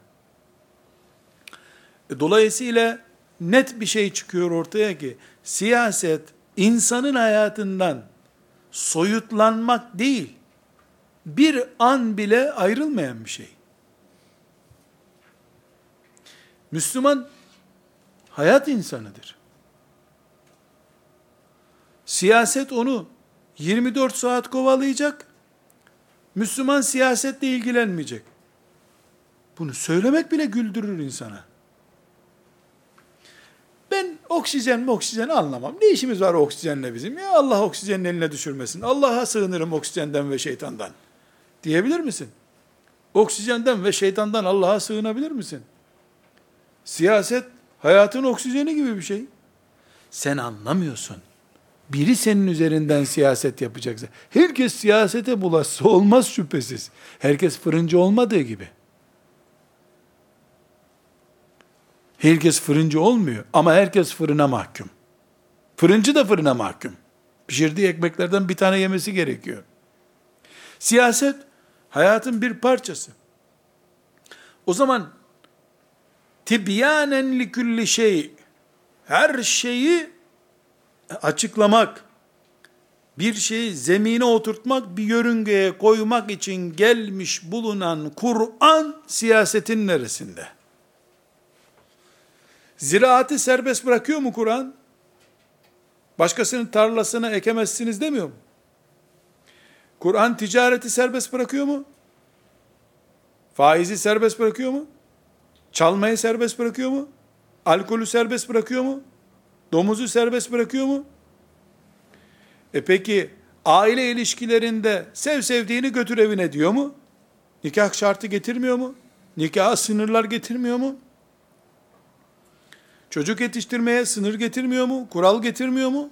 Dolayısıyla net bir şey çıkıyor ortaya ki, siyaset insanın hayatından soyutlanmak değil, bir an bile ayrılmayan bir şey. Müslüman hayat insanıdır. Siyaset onu yirmi dört saat kovalayacak, Müslüman siyasetle ilgilenmeyecek. Bunu söylemek bile güldürür insana. Ben oksijen mi oksijen anlamam. Ne işimiz var oksijenle bizim? Ya Allah oksijenin eline düşürmesin. Allah'a sığınırım oksijenden ve şeytandan. Diyebilir misin? Oksijenden ve şeytandan Allah'a sığınabilir misin? Siyaset hayatın oksijeni gibi bir şey. Sen anlamıyorsun. Biri senin üzerinden siyaset yapacaksa. Herkes siyasete bulaşsa olmaz şüphesiz. Herkes fırıncı olmadığı gibi. Herkes fırıncı olmuyor ama herkes fırına mahkum. Fırıncı da fırına mahkum. Pişirdiği ekmeklerden bir tane yemesi gerekiyor. Siyaset hayatın bir parçası. O zaman tibyanen likülli şey, her şeyi açıklamak, bir şeyi zemine oturtmak, bir yörüngeye koymak için gelmiş bulunan Kur'an siyasetin neresinde? Ziraatı serbest bırakıyor mu Kur'an? Başkasının tarlasına ekemezsiniz demiyor mu? Kur'an ticareti serbest bırakıyor mu? Faizi serbest bırakıyor mu? Çalmayı serbest bırakıyor mu? Alkolü serbest bırakıyor mu? Domuzu serbest bırakıyor mu? E peki aile ilişkilerinde sev sevdiğini götür evine diyor mu? Nikah şartı getirmiyor mu? Nikaha sınırlar getirmiyor mu? Çocuk yetiştirmeye sınır getirmiyor mu? Kural getirmiyor mu?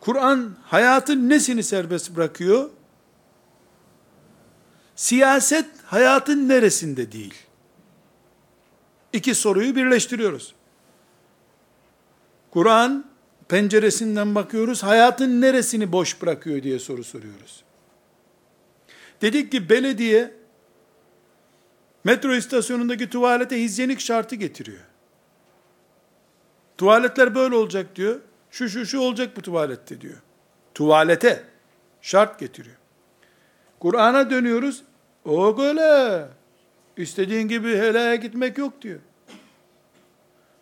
Kur'an hayatın nesini serbest bırakıyor? Siyaset hayatın neresinde değil? İki soruyu birleştiriyoruz. Kur'an penceresinden bakıyoruz, hayatın neresini boş bırakıyor diye soru soruyoruz. Dedik ki belediye, metro istasyonundaki tuvalete hijyenik şartı getiriyor. Tuvaletler böyle olacak diyor, şu şu şu olacak bu tuvalette diyor. Tuvalete şart getiriyor. Kur'an'a dönüyoruz, o böyle, istediğin gibi helaya gitmek yok diyor.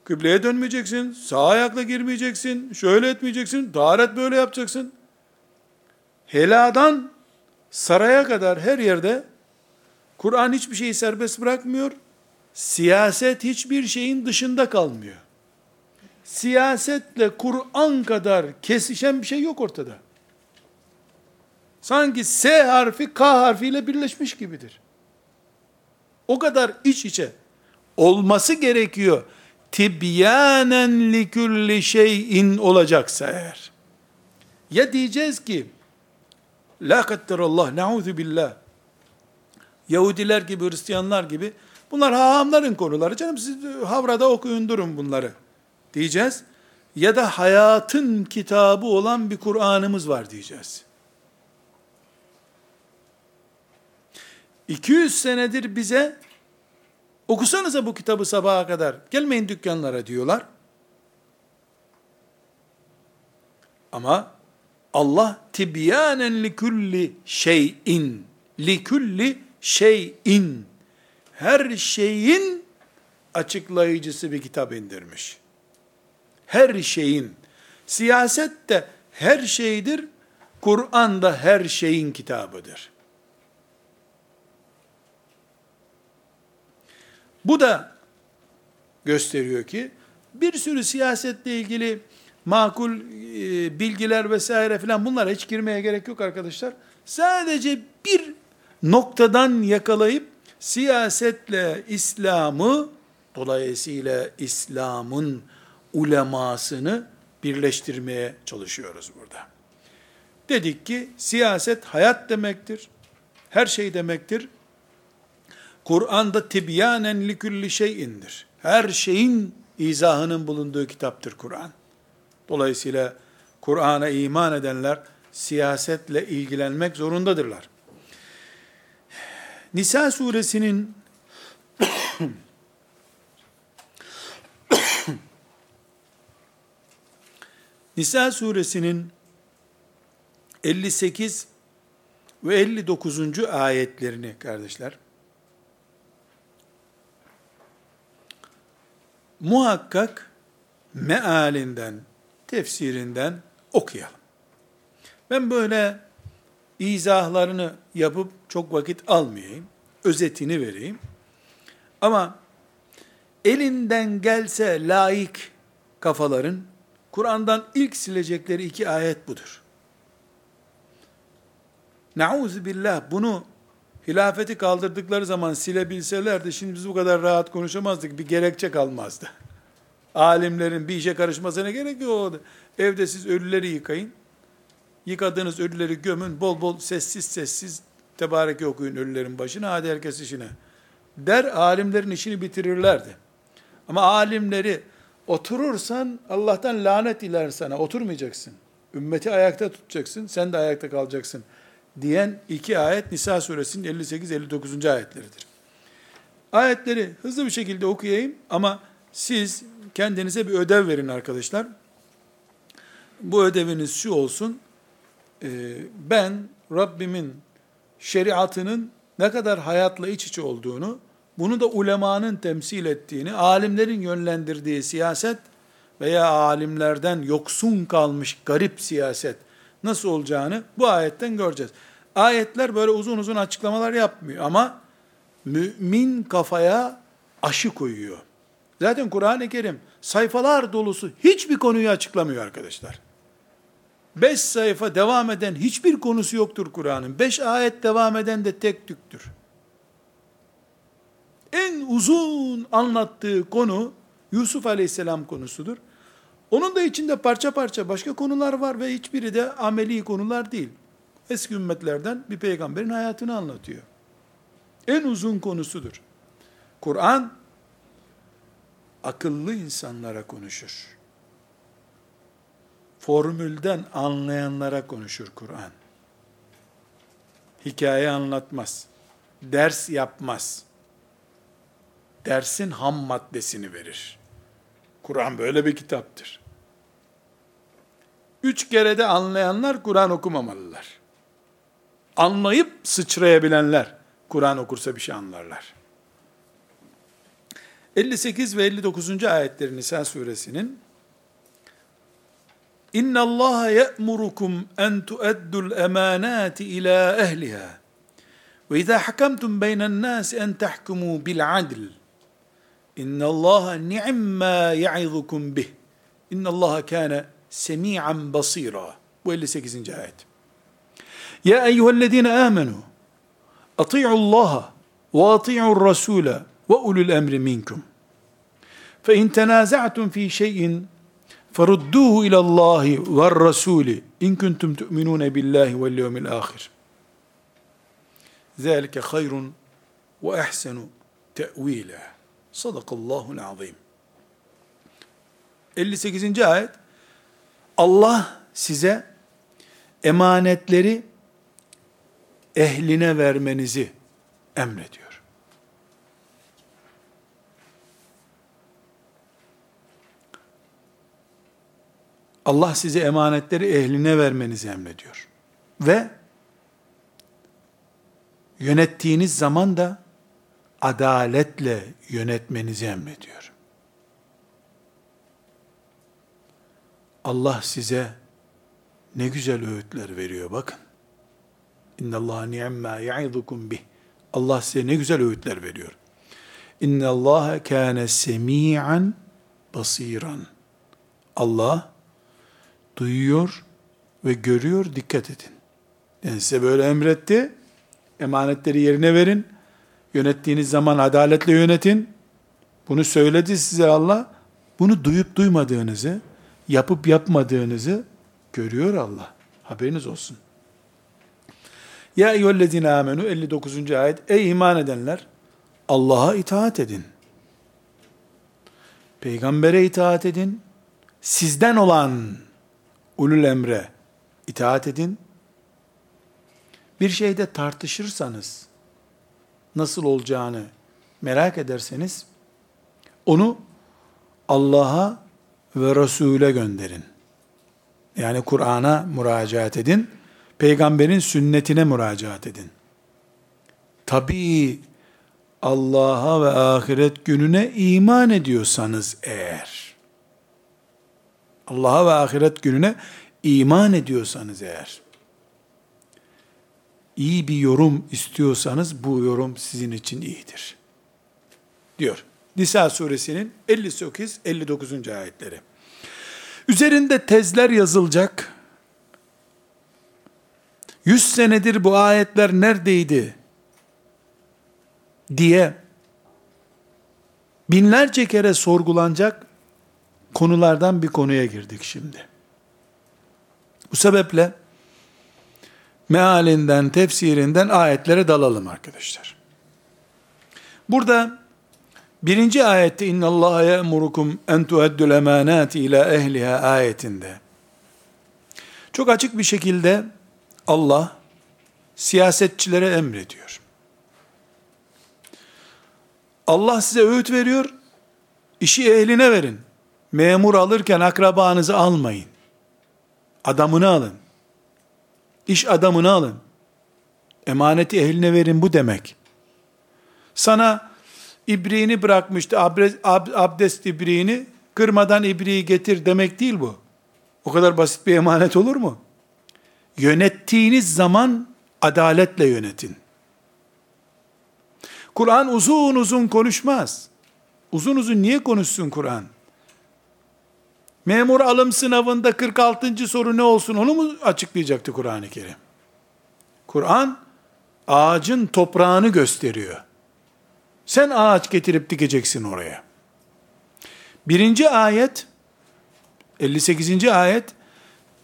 Kıbleye dönmeyeceksin, sağ ayakla girmeyeceksin, şöyle etmeyeceksin, taharet böyle yapacaksın. Heladan saraya kadar her yerde Kur'an hiçbir şeyi serbest bırakmıyor, siyaset hiçbir şeyin dışında kalmıyor. Siyasetle Kur'an kadar kesişen bir şey yok ortada. Sanki S harfi K harfiyle birleşmiş gibidir. O kadar iç içe olması gerekiyor. Tibyanen likülli şeyin olacaksa eğer. Ya diyeceğiz ki, la kadderallah, ne'ûzü billah. Yahudiler gibi, Hristiyanlar gibi, bunlar hahamların konuları. Canım siz havrada okuyun durun bunları diyeceğiz. Ya da hayatın kitabı olan bir Kur'an'ımız var diyeceğiz. iki yüz senedir bize, okusanıza bu kitabı sabaha kadar, gelmeyin dükkanlara diyorlar. Ama Allah tibyanen likulli şeyin, likulli şeyin, her şeyin açıklayıcısı bir kitap indirmiş. Her şeyin, siyaset de her şeydir, Kur'an da her şeyin kitabıdır. Bu da gösteriyor ki bir sürü siyasetle ilgili makul e, bilgiler vesaire filan bunlara hiç girmeye gerek yok arkadaşlar. Sadece bir noktadan yakalayıp siyasetle İslam'ı, dolayısıyla İslam'ın ulemasını birleştirmeye çalışıyoruz burada. Dedik ki siyaset hayat demektir, her şey demektir. Kur'an'da tibyanen likülli şeyindir. Her şeyin izahının bulunduğu kitaptır Kur'an. Dolayısıyla Kur'an'a iman edenler siyasetle ilgilenmek zorundadırlar. Nisa suresinin Nisa suresinin elli sekiz ve elli dokuzuncu ayetlerini kardeşler, muhakkak mealinden, tefsirinden okuyalım. Ben böyle izahlarını yapıp çok vakit almayayım, özetini vereyim. Ama elinden gelse laik kafaların Kur'an'dan ilk silecekleri iki ayet budur. Nauzubillah, bunu hilafeti kaldırdıkları zaman silebilselerdi, şimdi biz bu kadar rahat konuşamazdık, bir gerekçe kalmazdı. Alimlerin bir işe karışmasına gerek yok. Evde siz ölüleri yıkayın, yıkadığınız ölüleri gömün, bol bol sessiz sessiz tebareke okuyun ölülerin başına, hadi herkes işine der, alimlerin işini bitirirlerdi. Ama alimleri, oturursan Allah'tan lanet iler sana, oturmayacaksın, ümmeti ayakta tutacaksın, sen de ayakta kalacaksın diyen iki ayet Nisa suresinin elli sekiz elli dokuzuncu ayetleridir. Ayetleri hızlı bir şekilde okuyayım ama siz kendinize bir ödev verin arkadaşlar. Bu ödeviniz şu olsun: ben Rabbimin şeriatının ne kadar hayatla iç içe olduğunu, bunu da ulemanın temsil ettiğini, alimlerin yönlendirdiği siyaset veya alimlerden yoksun kalmış garip siyaset nasıl olacağını bu ayetten göreceğiz. Ayetler böyle uzun uzun açıklamalar yapmıyor ama mümin kafaya aşı koyuyor. Zaten Kur'an-ı Kerim sayfalar dolusu hiçbir konuyu açıklamıyor arkadaşlar. Beş sayfa devam eden hiçbir konusu yoktur Kur'an'ın. Beş ayet devam eden de tek tüktür. En uzun anlattığı konu Yusuf Aleyhisselam konusudur. Onun da içinde parça parça başka konular var ve hiçbiri de ameli konular değil. Eski ümmetlerden bir peygamberin hayatını anlatıyor. En uzun konusudur. Kur'an akıllı insanlara konuşur. Formülden anlayanlara konuşur Kur'an. Hikaye anlatmaz. Ders yapmaz. Dersin ham maddesini verir. Kur'an böyle bir kitaptır. Üç kere de anlayanlar Kur'an okumamalılar. Anlayıp sıçrayabilenler Kur'an okursa bir şey anlarlar. elli sekiz ve elli dokuzuncu ayetleri Nisa suresinin İnna Allaha ya'murukum en tu'addul emanati ila ehliha ve iza hakamtum beyne'n nas en tahkumu bil adl. İnna Allaha ni'ma ya'izukum bih. İnna Allaha kana semi'an basira. Bu elli sekizinci ayet. Ya eyyühellezine amenu ati'u Allaha ve ati'u Rasula ve ulul emri minkum. Fe in tenaza'tum fi şey'in فَرُدُّوهُ اِلَى اللّٰهِ وَالرَّسُولِ اِنْ كُنْتُمْ تُؤْمِنُونَ بِاللّٰهِ وَالْيَوْمِ الْآخِرِ ذَٰلِكَ خَيْرٌ وَاَحْسَنُ تَأْو۪يلًا صَدَقَ اللّٰهُ الْعَظِيمُ elli sekizinci ayet, Allah size emanetleri ehline vermenizi emrediyor. Allah size emanetleri ehline vermenizi emrediyor. Ve yönettiğiniz zaman da adaletle yönetmenizi emrediyor. Allah size ne güzel öğütler veriyor bakın. İnna Allaha ni'ma ya'izukum bih. Allah size ne güzel öğütler veriyor. İnna Allaha kana semi'an basiran. Allah duyuyor ve görüyor, dikkat edin. Yani size böyle emretti, emanetleri yerine verin, yönettiğiniz zaman adaletle yönetin, bunu söyledi size Allah, bunu duyup duymadığınızı, yapıp yapmadığınızı görüyor Allah, haberiniz olsun. Ya eyyühellezine amenu, elli dokuzuncu ayet, ey iman edenler, Allah'a itaat edin. Peygambere itaat edin. Sizden olan ulul emre itaat edin. Bir şeyde tartışırsanız, nasıl olacağını merak ederseniz, onu Allah'a ve Resul'e gönderin. Yani Kur'an'a müracaat edin. Peygamberin sünnetine müracaat edin. Tabii Allah'a ve ahiret gününe iman ediyorsanız eğer, Allah'a ve ahiret gününe iman ediyorsanız eğer, iyi bir yorum istiyorsanız bu yorum sizin için iyidir, diyor. Nisa suresinin elli sekiz elli dokuz. ayetleri. Üzerinde tezler yazılacak, yüz senedir bu ayetler neredeydi diye binlerce kere sorgulanacak konulardan bir konuya girdik şimdi. Bu sebeple mealinden, tefsirinden ayetlere dalalım arkadaşlar. Burada birinci ayette اِنَّ اللّٰهَ يَأْمُرُكُمْ اَنْ تُؤَدُّ الْاَمَانَاتِ اِلَى اَهْلِهَا ayetinde çok açık bir şekilde Allah siyasetçilere emrediyor. Allah size öğüt veriyor, işi ehline verin. Memur alırken akrabanızı almayın. Adamını alın. İş adamını alın. Emaneti ehline verin, bu demek. Sana ibriğini bırakmıştı, abdest ibriğini, kırmadan ibriği getir demek değil bu. O kadar basit bir emanet olur mu? Yönettiğiniz zaman adaletle yönetin. Kur'an uzun uzun konuşmaz. Uzun uzun niye konuşsun Kur'an? Memur alım sınavında kırk altıncı soru ne olsun, onu mu açıklayacaktı Kur'an-ı Kerim? Kur'an ağacın toprağını gösteriyor. Sen ağaç getirip dikeceksin oraya. Birinci ayet, elli sekizinci ayet,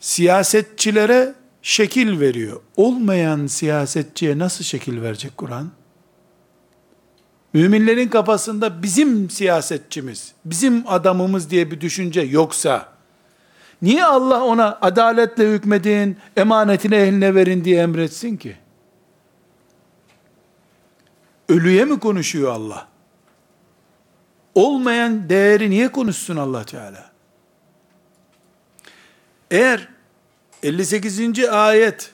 siyasetçilere şekil veriyor. Olmayan siyasetçiye nasıl şekil verecek Kur'an? Müminlerin kafasında bizim siyasetçimiz, bizim adamımız diye bir düşünce yoksa, niye Allah ona adaletle hükmedin, emanetini eline verin diye emretsin ki? Ölüye mi konuşuyor Allah? Olmayan değeri niye konuşsun Allah Teala? Eğer elli sekizinci ayet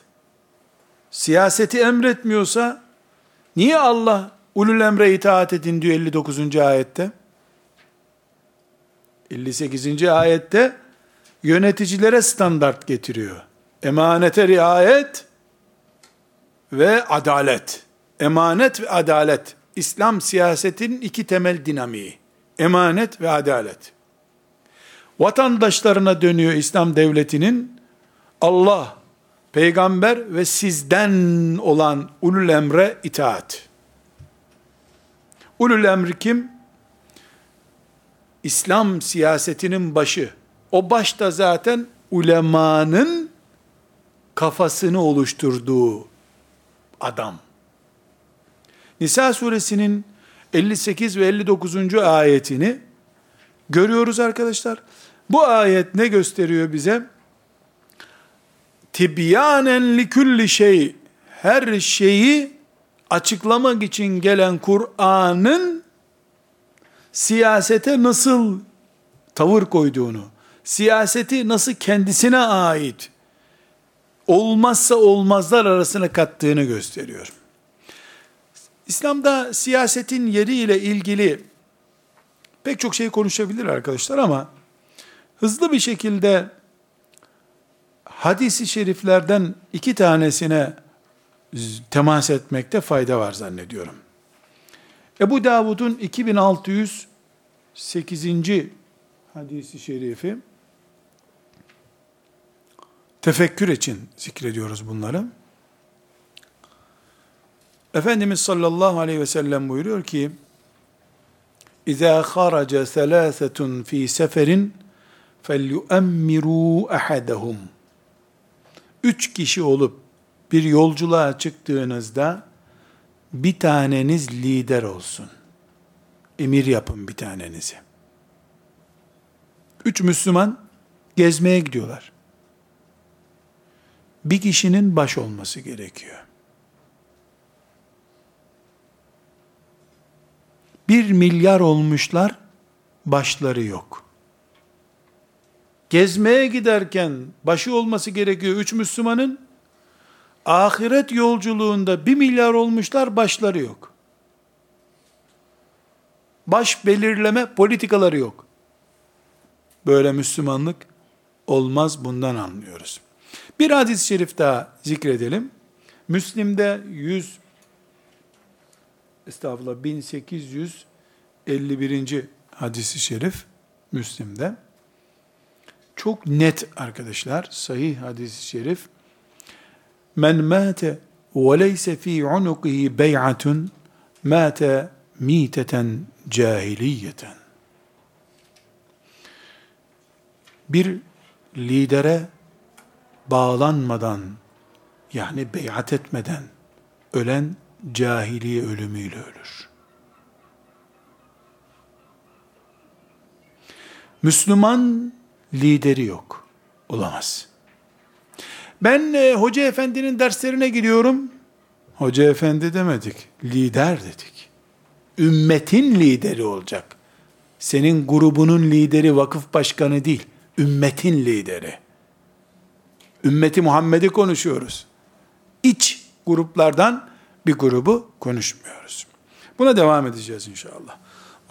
siyaseti emretmiyorsa, niye Allah ulul emre itaat edin diyor elli dokuzuncu ayette? elli sekizinci ayette yöneticilere standart getiriyor. Emanete riayet ve adalet. Emanet ve adalet. İslam siyasetinin iki temel dinamiği. Emanet ve adalet. Vatandaşlarına dönüyor İslam devletinin. Allah, peygamber ve sizden olan ulul emre itaat. Ulul emr kim? İslam siyasetinin başı. O başta zaten ulemanın kafasını oluşturduğu adam. Nisa suresinin elli sekiz ve elli dokuzuncu ayetini görüyoruz arkadaşlar. Bu ayet ne gösteriyor bize? Tibyanen likülli şey, her şeyi açıklamak için gelen Kur'an'ın siyasete nasıl tavır koyduğunu, siyaseti nasıl kendisine ait, olmazsa olmazlar arasına kattığını gösteriyor. İslam'da siyasetin yeriyle ilgili pek çok şey konuşabilir arkadaşlar, ama hızlı bir şekilde hadis-i şeriflerden iki tanesine temas etmekte fayda var zannediyorum. Ebu Davud'un iki bin altı yüz sekizinci hadisi şerifi, tefekkür için zikrediyoruz bunları. Efendimiz sallallahu aleyhi ve sellem buyuruyor ki, اِذَا خَرَجَ ثَلَاثَةٌ ف۪ي سَفَرٍ فَلْيُؤَمِّرُوا اَحَدَهُمْ. Üç kişi olup bir yolculuğa çıktığınızda bir taneniz lider olsun. emir yapın bir tanenizi. Üç Müslüman gezmeye gidiyorlar. Bir kişinin baş olması gerekiyor. Bir milyar olmuşlar, başları yok. Gezmeye giderken başı olması gerekiyor üç Müslümanın, ahiret yolculuğunda bir milyar olmuşlar, başları yok. Baş belirleme politikaları yok. Böyle Müslümanlık olmaz, bundan anlıyoruz. Bir hadis-i şerif daha zikredelim. Müslim'de yüz Estağfurullah bin sekiz yüz elli birinci hadis-i şerif Müslim'de. Çok net arkadaşlar, sahih hadis-i şerif. Men mâte ve leyse fî unukihi bey'atun mâte mîteten cahiliyeten. Bir lidere bağlanmadan, yani bey'at etmeden ölen cahiliye ölümüyle ölür. Müslüman lideri yok, olamaz. Ben e, hoca efendinin derslerine giriyorum. Hoca efendi demedik, lider dedik. Ümmetin lideri olacak. Senin grubunun lideri, vakıf başkanı değil, ümmetin lideri. Ümmeti Muhammed'i konuşuyoruz. İç gruplardan bir grubu konuşmuyoruz. Buna devam edeceğiz inşallah. Ve